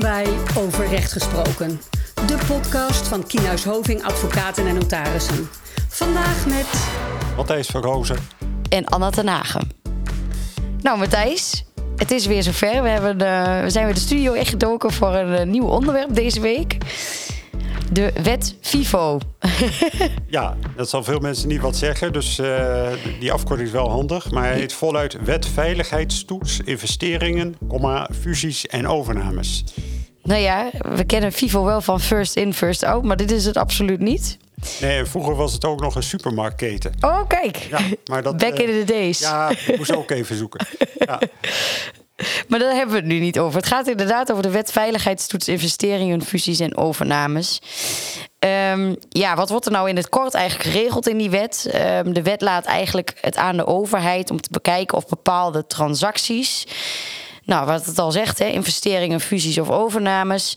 Welkom bij Over Recht Gesproken, de podcast van Kienhuis Hoving Advocaten en Notarissen. Vandaag met Matthijs van Rozen en Anna Tenhagen. Nou Matthijs, het is weer zover. We zijn weer de studio ingedoken voor een nieuw onderwerp deze week. De wet Vifo. Ja, dat zal veel mensen niet wat zeggen. Dus die afkorting is wel handig. Maar hij heet voluit Wet Veiligheidstoets Investeringen, Fusies en Overnames. Nou ja, we kennen Vifo wel van first in, first out. Maar dit is het absoluut niet. Nee, vroeger was het ook nog een supermarktketen. Oh, kijk. Ja, maar dat, back in the days. Ja, ik moest ook even zoeken. Ja. Maar daar hebben we het nu niet over. Het gaat inderdaad over de Wet Veiligheidstoets Investeringen, Fusies en Overnames. Wat wordt er nou in het kort eigenlijk geregeld in die wet? De wet laat eigenlijk het aan de overheid om te bekijken of bepaalde transacties, nou, wat het al zegt, hè, investeringen, fusies of overnames,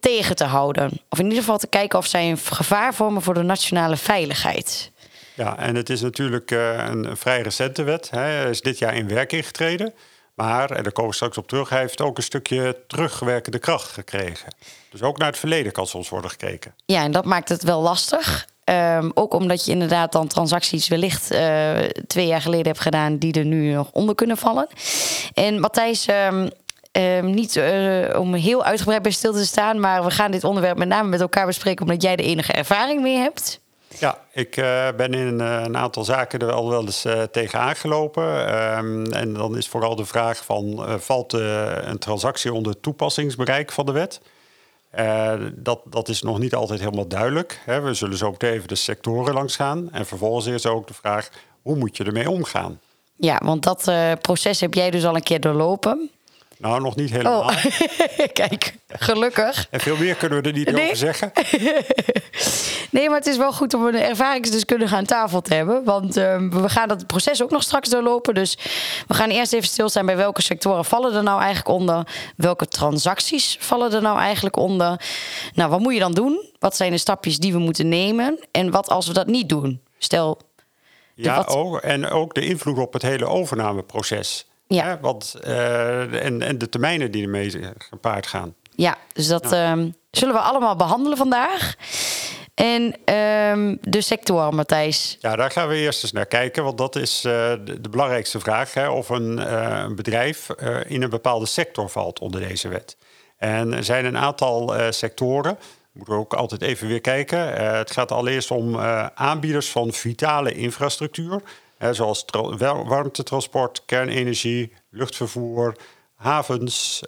tegen te houden. Of in ieder geval te kijken of zij een gevaar vormen voor de nationale veiligheid. Ja, en het is natuurlijk een vrij recente wet. Hij is dit jaar in werking getreden. Maar, en daar komen we straks op terug, hij heeft ook een stukje terugwerkende kracht gekregen. Dus ook naar het verleden kan soms worden gekeken. Ja, en dat maakt het wel lastig. Ook omdat je inderdaad dan transacties wellicht 2 jaar geleden hebt gedaan die er nu nog onder kunnen vallen. En Matthijs, niet om heel uitgebreid bij stil te staan, maar we gaan dit onderwerp met name met elkaar bespreken omdat jij de enige ervaring mee hebt. Ja, ik ben in een aantal zaken er al wel eens tegenaan gelopen. En dan is vooral de vraag van, valt een transactie onder het toepassingsbereik van de wet? Dat is nog niet altijd helemaal duidelijk. Hè. We zullen zo meteen even de sectoren langs gaan. En vervolgens is ook de vraag, hoe moet je ermee omgaan? Ja, want dat proces heb jij dus al een keer doorlopen. Nou, nog niet helemaal. Oh. Kijk, gelukkig. En veel meer kunnen we er niet over zeggen. Nee, maar het is wel goed om een ervaringsdeskundige aan tafel te hebben. Want we gaan dat proces ook nog straks doorlopen. Dus we gaan eerst even stilstaan bij welke sectoren vallen er nou eigenlijk onder. Welke transacties vallen er nou eigenlijk onder. Nou, wat moet je dan doen? Wat zijn de stapjes die we moeten nemen? En wat als we dat niet doen? Stel. En ook de invloed op het hele overnameproces. Ja. Hè, want, en de termijnen die ermee gepaard gaan. Ja, dus dat zullen we allemaal behandelen vandaag. En de sector, Matthijs. Ja, daar gaan we eerst eens naar kijken. Want dat is de belangrijkste vraag. Hè, of een bedrijf in een bepaalde sector valt onder deze wet. En er zijn een aantal sectoren. Moeten we ook altijd even weer kijken. Het gaat allereerst om aanbieders van vitale infrastructuur. Zoals warmtetransport, kernenergie, luchtvervoer, havens,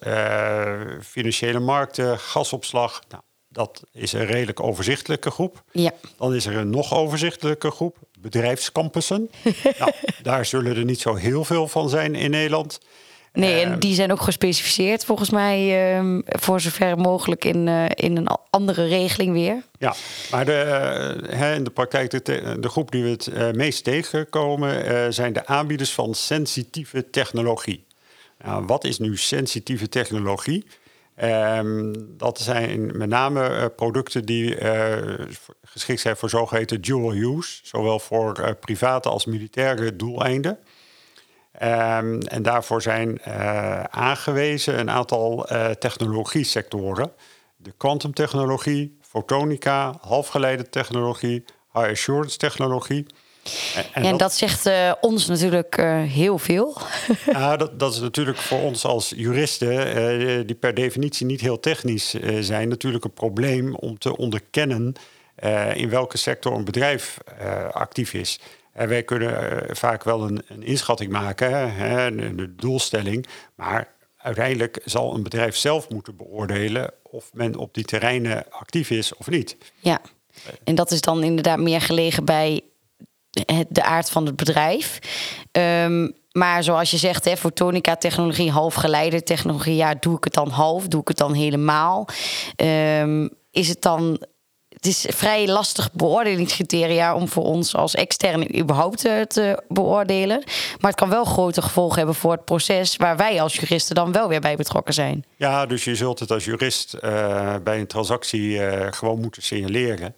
financiële markten, gasopslag. Nou, dat is een redelijk overzichtelijke groep. Ja. Dan is er een nog overzichtelijke groep, bedrijfscampussen. Nou, daar zullen er niet zo heel veel van zijn in Nederland. Nee, en die zijn ook gespecificeerd volgens mij voor zover mogelijk in een andere regeling weer. Ja, maar in de praktijk, de groep die we het meest tegenkomen zijn de aanbieders van sensitieve technologie. Nou, wat is nu sensitieve technologie? Dat zijn met name producten die geschikt zijn voor zogeheten dual use. Zowel voor private als militaire doeleinden. En daarvoor zijn aangewezen een aantal technologie-sectoren. De kwantumtechnologie, fotonica, halfgeleidertechnologie, high-assurance technologie. En dat zegt ons natuurlijk heel veel. Dat is natuurlijk voor ons als juristen, die per definitie niet heel technisch zijn, natuurlijk een probleem om te onderkennen in welke sector een bedrijf actief is. En wij kunnen vaak wel een inschatting maken, hè, een doelstelling. Maar uiteindelijk zal een bedrijf zelf moeten beoordelen of men op die terreinen actief is of niet. Ja, en dat is dan inderdaad meer gelegen bij de aard van het bedrijf. Maar zoals je zegt, hè, fotonica-technologie, halfgeleidertechnologie. Ja, doe ik het dan half? Doe ik het dan helemaal? Is het dan... Het is vrij lastig beoordelingscriteria om voor ons als externe überhaupt te beoordelen. Maar het kan wel grote gevolgen hebben voor het proces waar wij als juristen dan wel weer bij betrokken zijn. Ja, dus je zult het als jurist bij een transactie gewoon moeten signaleren.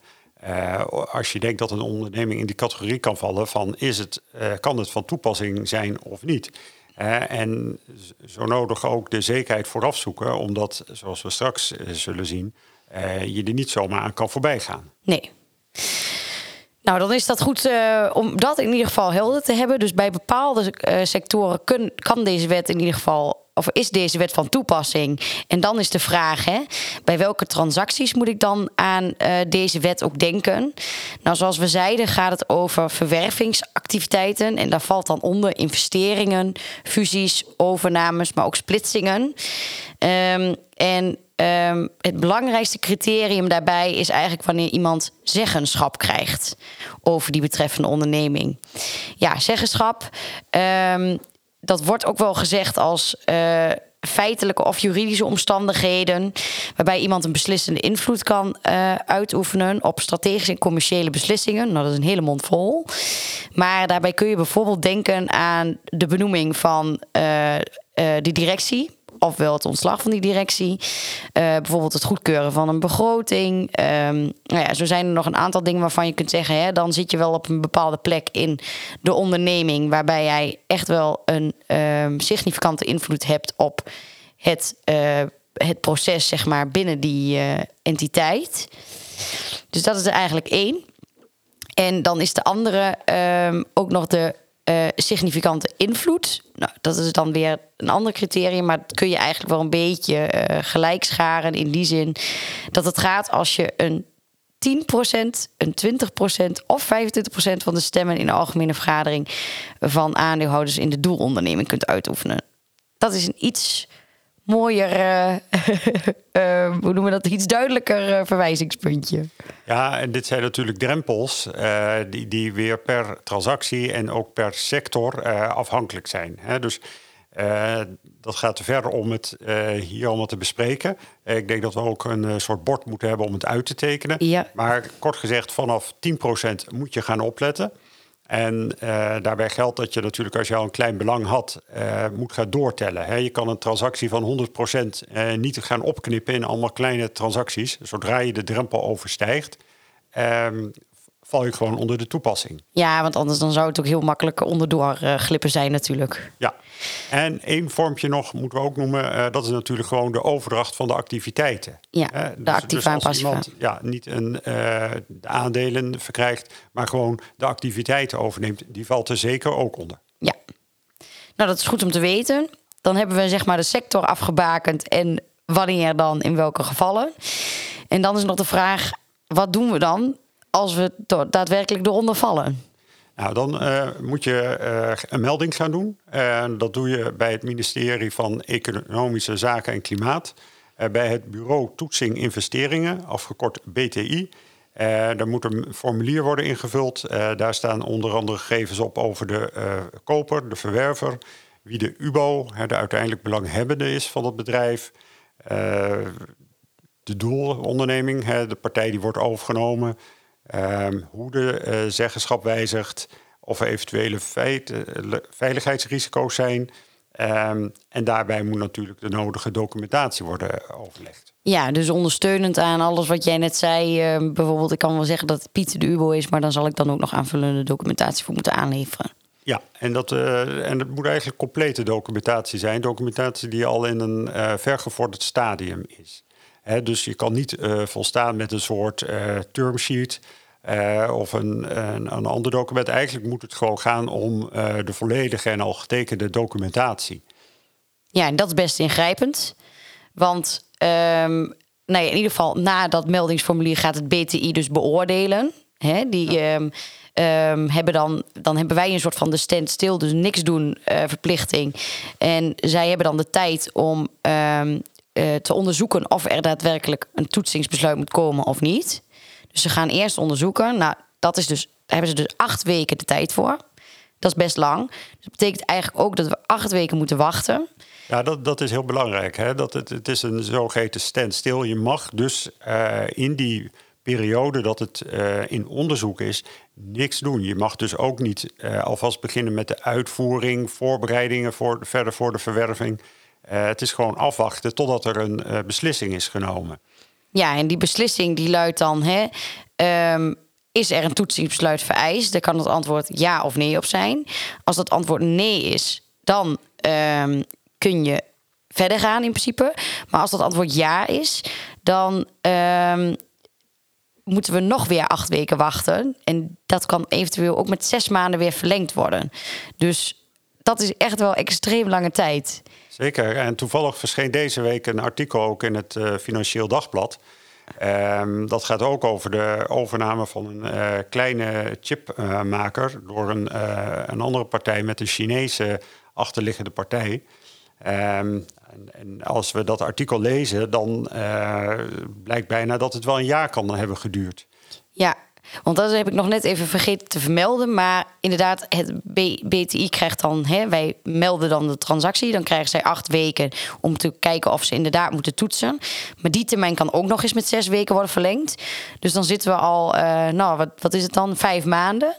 Als je denkt dat een onderneming in die categorie kan vallen van kan het van toepassing zijn of niet. En zo nodig ook de zekerheid vooraf zoeken, omdat, zoals we straks zullen zien, je er niet zomaar aan kan voorbij gaan. Nee. Nou, dan is dat goed om dat in ieder geval helder te hebben. Dus bij bepaalde sectoren kan deze wet in ieder geval, of is deze wet van toepassing? En dan is de vraag, bij welke transacties moet ik dan aan deze wet ook denken? Nou, zoals we zeiden gaat het over verwervingsactiviteiten. En daar valt dan onder investeringen, fusies, overnames, maar ook splitsingen. Het belangrijkste criterium daarbij is eigenlijk wanneer iemand zeggenschap krijgt over die betreffende onderneming. Ja, zeggenschap. Dat wordt ook wel gezegd als feitelijke of juridische omstandigheden waarbij iemand een beslissende invloed kan uitoefenen op strategische en commerciële beslissingen. Nou, dat is een hele mond vol. Maar daarbij kun je bijvoorbeeld denken aan de benoeming van de directie, ofwel het ontslag van die directie, bijvoorbeeld het goedkeuren van een begroting. Zo zijn er nog een aantal dingen waarvan je kunt zeggen, dan zit je wel op een bepaalde plek in de onderneming waarbij jij echt wel een significante invloed hebt op het proces, zeg maar, binnen die entiteit. Dus dat is er eigenlijk één. En dan is de andere ook nog de significante invloed. Nou, dat is dan weer een ander criterium, maar dat kun je eigenlijk wel een beetje gelijk scharen in die zin dat het gaat als je een 10%, een 20% of 25% van de stemmen in de algemene vergadering van aandeelhouders in de doelonderneming kunt uitoefenen. Dat is een iets mooier, hoe noemen we dat, iets duidelijker verwijzingspuntje. Ja, en dit zijn natuurlijk drempels die weer per transactie en ook per sector afhankelijk zijn. Hè? Dus dat gaat te ver om het hier allemaal te bespreken. Ik denk dat we ook een soort bord moeten hebben om het uit te tekenen. Ja. Maar kort gezegd, vanaf 10% moet je gaan opletten. En daarbij geldt dat je natuurlijk, als je al een klein belang had, moet gaan doortellen. Hè? Je kan een transactie van 100% niet gaan opknippen in allemaal kleine transacties. Zodra je de drempel overstijgt, val je gewoon onder de toepassing. Ja, want anders dan zou het ook heel makkelijk onderdoor glippen zijn natuurlijk. Ja, en één vormpje nog moeten we ook noemen. Dat is natuurlijk gewoon de overdracht van de activiteiten. Ja, de activa en passiva. Als iemand niet de aandelen verkrijgt, maar gewoon de activiteiten overneemt, die valt er zeker ook onder. Ja, nou dat is goed om te weten. Dan hebben we zeg maar de sector afgebakend en wanneer dan, in welke gevallen. En dan is nog de vraag, wat doen we dan als we daadwerkelijk eronder vallen? Nou, dan moet je een melding gaan doen. Dat doe je bij het Ministerie van Economische Zaken en Klimaat. Bij het Bureau Toetsing Investeringen, afgekort BTI. Daar moet een formulier worden ingevuld. Daar staan onder andere gegevens op over de koper, de verwerver, wie de UBO, de uiteindelijk belanghebbende is van het bedrijf, de doelonderneming, de partij die wordt overgenomen, hoe de zeggenschap wijzigt, of er eventuele veiligheidsrisico's zijn. En daarbij moet natuurlijk de nodige documentatie worden overlegd. Ja, dus ondersteunend aan alles wat jij net zei. Bijvoorbeeld, ik kan wel zeggen dat Pieter de UBO is, maar dan zal ik dan ook nog aanvullende documentatie voor moeten aanleveren. Ja, en dat moet eigenlijk complete documentatie zijn. Documentatie die al in een vergevorderd stadium is. He, dus je kan niet volstaan met een soort termsheet of een ander document. Eigenlijk moet het gewoon gaan om de volledige en al getekende documentatie. Ja, en dat is best ingrijpend. Want in ieder geval na dat meldingsformulier gaat het BTI dus beoordelen. Dan hebben wij een soort van de standstill, dus niks doen verplichting. En zij hebben dan de tijd om te onderzoeken of er daadwerkelijk een toetsingsbesluit moet komen of niet. Dus ze gaan eerst onderzoeken. Nou, daar hebben ze dus 8 weken de tijd voor. Dat is best lang. Dus dat betekent eigenlijk ook dat we 8 weken moeten wachten. Ja, dat is heel belangrijk. Hè? Dat het is een zogeheten standstill. Je mag dus in die periode dat het in onderzoek is, niks doen. Je mag dus ook niet alvast beginnen met de uitvoering, voorbereidingen verder voor de verwerving. Het is gewoon afwachten totdat er een beslissing is genomen. Ja, en die beslissing die luidt dan, is er een toetsingsbesluit vereist? Daar kan het antwoord ja of nee op zijn. Als dat antwoord nee is, dan kun je verder gaan in principe. Maar als dat antwoord ja is, dan moeten we nog weer 8 weken wachten. En dat kan eventueel ook met 6 maanden weer verlengd worden. Dus dat is echt wel extreem lange tijd. Zeker. En toevallig verscheen deze week een artikel ook in het Financieel Dagblad. Dat gaat ook over de overname van een kleine chipmaker door een andere partij met een Chinese achterliggende partij. En als we dat artikel lezen, dan blijkt bijna dat het wel een jaar kan hebben geduurd. Ja, want dat heb ik nog net even vergeten te vermelden. Maar inderdaad, het BTI krijgt dan... wij melden dan de transactie. Dan krijgen zij 8 weken om te kijken of ze inderdaad moeten toetsen. Maar die termijn kan ook nog eens met 6 weken worden verlengd. Dus dan zitten we al... wat is het dan? 5 maanden.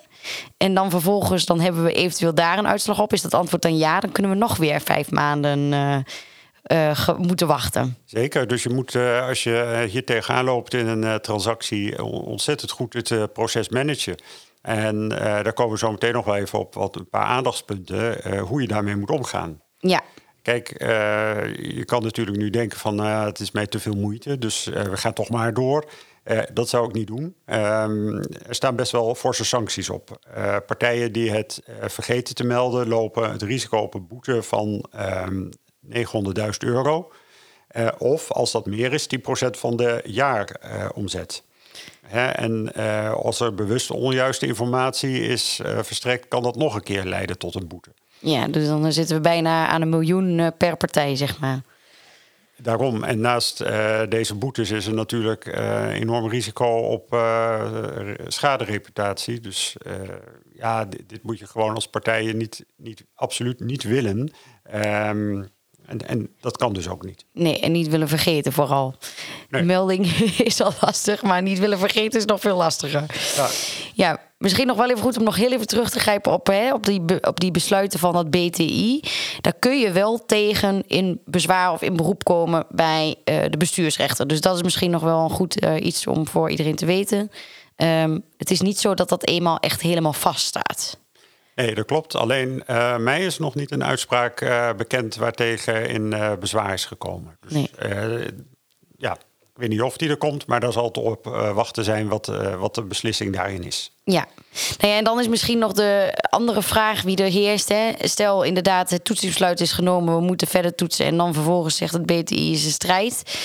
En dan vervolgens dan hebben we eventueel daar een uitslag op. Is dat antwoord dan ja? Dan kunnen we nog weer 5 maanden... moeten wachten. Zeker, dus je moet als je hier tegenaan loopt in een transactie ontzettend goed het proces managen. En daar komen we zo meteen nog wel even op wat een paar aandachtspunten, hoe je daarmee moet omgaan. Ja. Kijk, je kan natuurlijk nu denken van het is mij te veel moeite, dus we gaan toch maar door. Dat zou ik niet doen. Er staan best wel forse sancties op. Partijen die het vergeten te melden lopen het risico op een boete van... €900.000. Of als dat meer is, 10% van de jaaromzet. Als er bewust onjuiste informatie is verstrekt, kan dat nog een keer leiden tot een boete. Ja, dus dan zitten we bijna aan 1 miljoen per partij, zeg maar. Daarom. En naast deze boetes is er natuurlijk enorm risico op schadereputatie. Dus dit moet je gewoon als partijen absoluut niet willen. En dat kan dus ook niet. Nee, en niet willen vergeten vooral. Nee. Melding is al lastig, maar niet willen vergeten is nog veel lastiger. Ja, misschien nog wel even goed om nog heel even terug te grijpen op die besluiten van dat BTI. Daar kun je wel tegen in bezwaar of in beroep komen bij de bestuursrechter. Dus dat is misschien nog wel een goed iets om voor iedereen te weten. Het is niet zo dat dat eenmaal echt helemaal vaststaat. Nee, dat klopt. Alleen mij is nog niet een uitspraak bekend waartegen in bezwaar is gekomen. Dus nee. Ik weet niet of die er komt, maar daar zal het op wachten zijn wat de beslissing daarin is. Ja. Nou ja, en dan is misschien nog de andere vraag wie er heerst. Hè? Stel inderdaad het toetsingsbesluit is genomen, we moeten verder toetsen en dan vervolgens zegt het BTI is een strijd.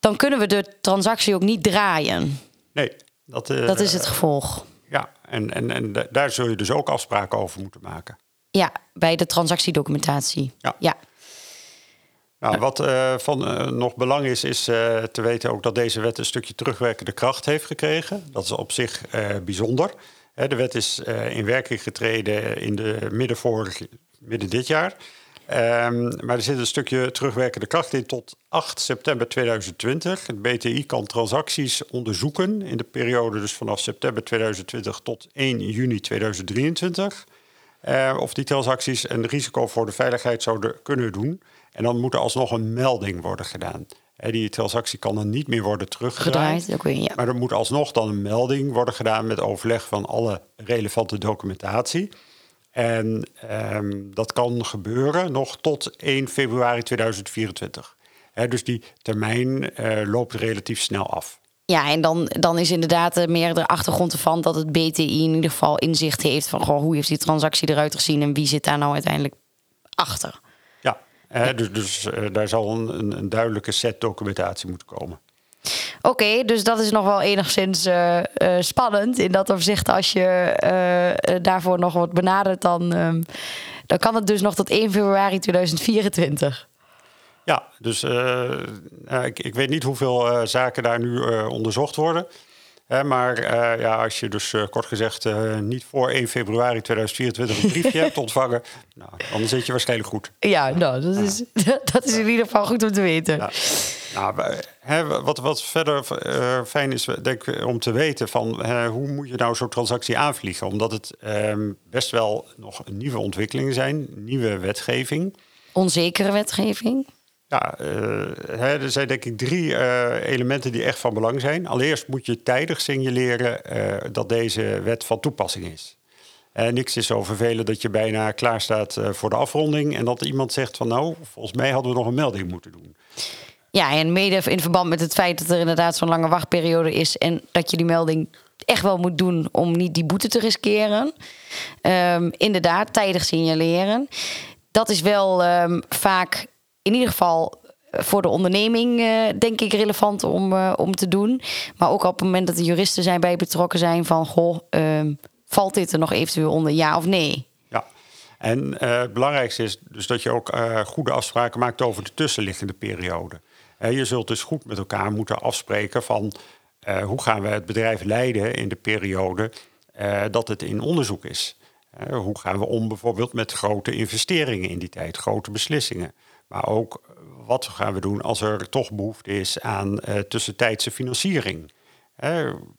Dan kunnen we de transactie ook niet draaien. Nee. Dat is het gevolg. Ja, en daar zul je dus ook afspraken over moeten maken. Ja, bij de transactiedocumentatie. Ja. Nou, wat nog belang is te weten ook dat deze wet een stukje terugwerkende kracht heeft gekregen. Dat is op zich bijzonder. De wet is in werking getreden in de midden dit jaar. Maar er zit een stukje terugwerkende kracht in tot 8 september 2020. Het BTI kan transacties onderzoeken in de periode dus vanaf september 2020 tot 1 juni 2023. Of die transacties een risico voor de veiligheid zouden kunnen doen. En dan moet er alsnog een melding worden gedaan. Die transactie kan dan niet meer worden teruggedraaid. Maar er moet alsnog dan een melding worden gedaan met overleg van alle relevante documentatie. En dat kan gebeuren nog tot 1 februari 2024. Dus die termijn loopt relatief snel af. Ja, en dan is inderdaad meer de achtergrond ervan... dat het BTI in ieder geval inzicht heeft van... hoe heeft die transactie eruit gezien en wie zit daar nou uiteindelijk achter? Ja, dus daar zal een duidelijke set documentatie moeten komen. Oké, dus dat is nog wel enigszins spannend. In dat opzicht, als je daarvoor nog wordt benaderd... Dan kan het dus nog tot 1 februari 2024. Ja, dus ik weet niet hoeveel zaken daar nu onderzocht worden. Maar als je dus kort gezegd niet voor 1 februari 2024 een briefje hebt ontvangen... Nou, dan zit je waarschijnlijk goed. Ja, nou, dat is in ieder geval goed om te weten. Ja. Nou, wat verder fijn is denk ik, om te weten van hoe moet je nou zo'n transactie aanvliegen? Omdat het best wel nog nieuwe ontwikkelingen zijn, nieuwe wetgeving. Onzekere wetgeving. Ja, er zijn denk ik 3 elementen die echt van belang zijn. Allereerst moet je tijdig signaleren dat deze wet van toepassing is. Niks is zo vervelend dat je bijna klaar staat voor de afronding en dat iemand zegt van nou, volgens mij hadden we nog een melding moeten doen. Ja, en mede in verband met het feit dat er inderdaad zo'n lange wachtperiode is en dat je die melding echt wel moet doen om niet die boete te riskeren. Inderdaad, tijdig signaleren. Dat is wel vaak in ieder geval voor de onderneming denk ik relevant om te doen. Maar ook op het moment dat de juristen zijn bij betrokken zijn van goh, valt dit er nog eventueel onder, ja of nee? Ja, en het belangrijkste is dus dat je ook goede afspraken maakt over de tussenliggende periode. Je zult dus goed met elkaar moeten afspreken van hoe gaan we het bedrijf leiden in de periode dat het in onderzoek is. Hoe gaan we om bijvoorbeeld met grote investeringen in die tijd, grote beslissingen. Maar ook wat gaan we doen als er toch behoefte is aan tussentijdse financiering.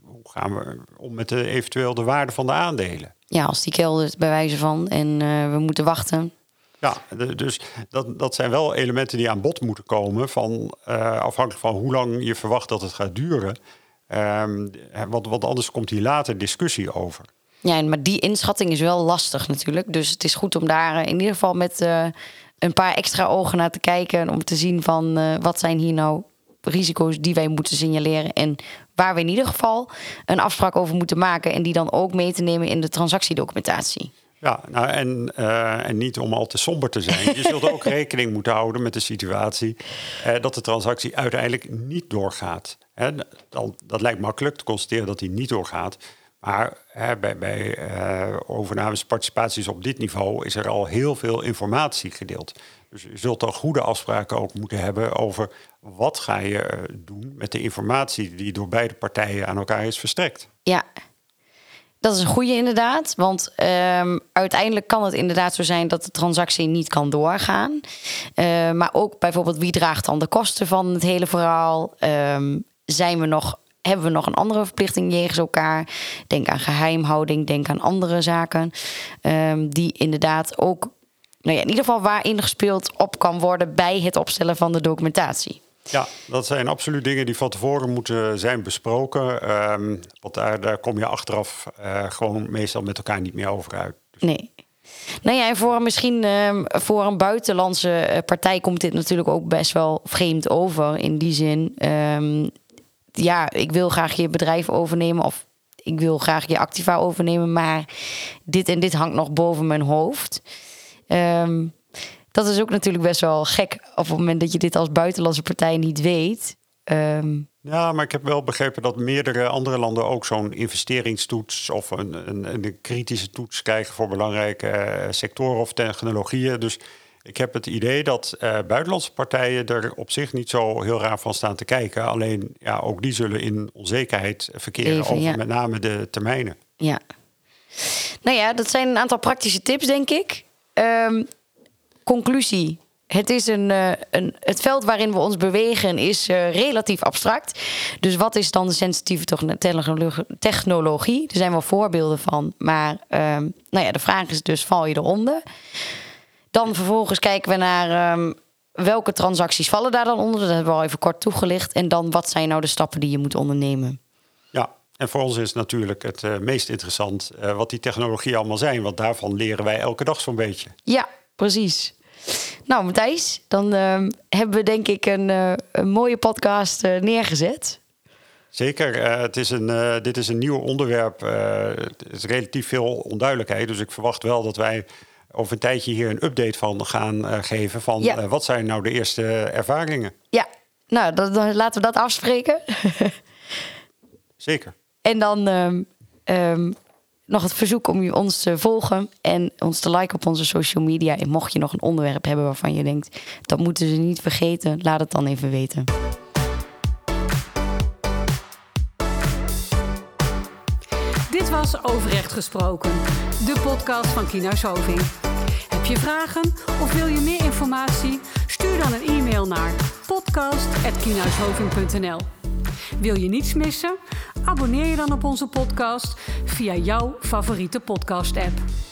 Hoe gaan we om met eventueel de waarde van de aandelen? Ja, als die keldert bij wijze van en we moeten wachten. Ja, dus dat zijn wel elementen die aan bod moeten komen van afhankelijk van hoe lang je verwacht dat het gaat duren. Want anders komt hier later discussie over. Ja, maar die inschatting is wel lastig natuurlijk. Dus het is goed om daar in ieder geval met een paar extra ogen naar te kijken om te zien van wat zijn hier nou risico's die wij moeten signaleren en waar we in ieder geval een afspraak over moeten maken en die dan ook mee te nemen in de transactiedocumentatie. Ja, nou en niet om al te somber te zijn. Je zult ook rekening moeten houden met de situatie dat de transactie uiteindelijk niet doorgaat. Dat lijkt makkelijk te constateren dat die niet doorgaat. Maar bij overnames, participaties op dit niveau is er al heel veel informatie gedeeld. Dus je zult al goede afspraken ook moeten hebben over wat ga je doen met de informatie die door beide partijen aan elkaar is verstrekt. Ja, dat is een goede inderdaad. Want uiteindelijk kan het inderdaad zo zijn dat de transactie niet kan doorgaan. Maar ook bijvoorbeeld wie draagt dan de kosten van het hele verhaal? Hebben we nog een andere verplichting jegens elkaar? Denk aan geheimhouding, denk aan andere zaken. Die inderdaad ook in ieder geval waar ingespeeld op kan worden bij het opstellen van de documentatie. Ja, dat zijn absoluut dingen die van tevoren moeten zijn besproken. Want daar kom je achteraf gewoon meestal met elkaar niet meer over uit. Dus. Nee. En voor een buitenlandse partij komt dit natuurlijk ook best wel vreemd over. In die zin, ik wil graag je bedrijf overnemen of ik wil graag je activa overnemen, maar dit en dit hangt nog boven mijn hoofd. Dat is ook natuurlijk best wel gek op het moment dat je dit als buitenlandse partij niet weet. Ja, maar ik heb wel begrepen dat meerdere andere landen ook zo'n investeringstoets of een kritische toets krijgen voor belangrijke sectoren of technologieën. Dus ik heb het idee dat buitenlandse partijen er op zich niet zo heel raar van staan te kijken. Alleen ja, ook die zullen in onzekerheid verkeren met name de termijnen. Ja. Dat zijn een aantal praktische tips, denk ik. Conclusie. Het is het veld waarin we ons bewegen is relatief abstract. Dus wat is dan de sensitieve technologie? Er zijn wel voorbeelden van. Maar de vraag is dus, val je eronder? Dan vervolgens kijken we naar welke transacties vallen daar dan onder. Dat hebben we al even kort toegelicht. En dan wat zijn nou de stappen die je moet ondernemen? Ja, en voor ons is natuurlijk het meest interessant wat die technologieën allemaal zijn. Want daarvan leren wij elke dag zo'n beetje. Ja, precies. Nou, Matthijs, dan hebben we denk ik een mooie podcast neergezet. Zeker. Dit is een nieuw onderwerp. Het is relatief veel onduidelijkheid. Dus ik verwacht wel dat wij over een tijdje hier een update van gaan geven. Van wat zijn nou de eerste ervaringen? Ja, nou, dan laten we dat afspreken. Zeker. En dan nog het verzoek om ons te volgen en ons te liken op onze social media. En mocht je nog een onderwerp hebben waarvan je denkt, dat moeten ze niet vergeten, laat het dan even weten. Dit was Overrecht Gesproken, de podcast van Kienhuis Hoving. Heb je vragen of wil je meer informatie? Stuur dan een e-mail naar podcast@kienhuishoving.nl. Wil je niets missen? Abonneer je dan op onze podcast via jouw favoriete podcast-app.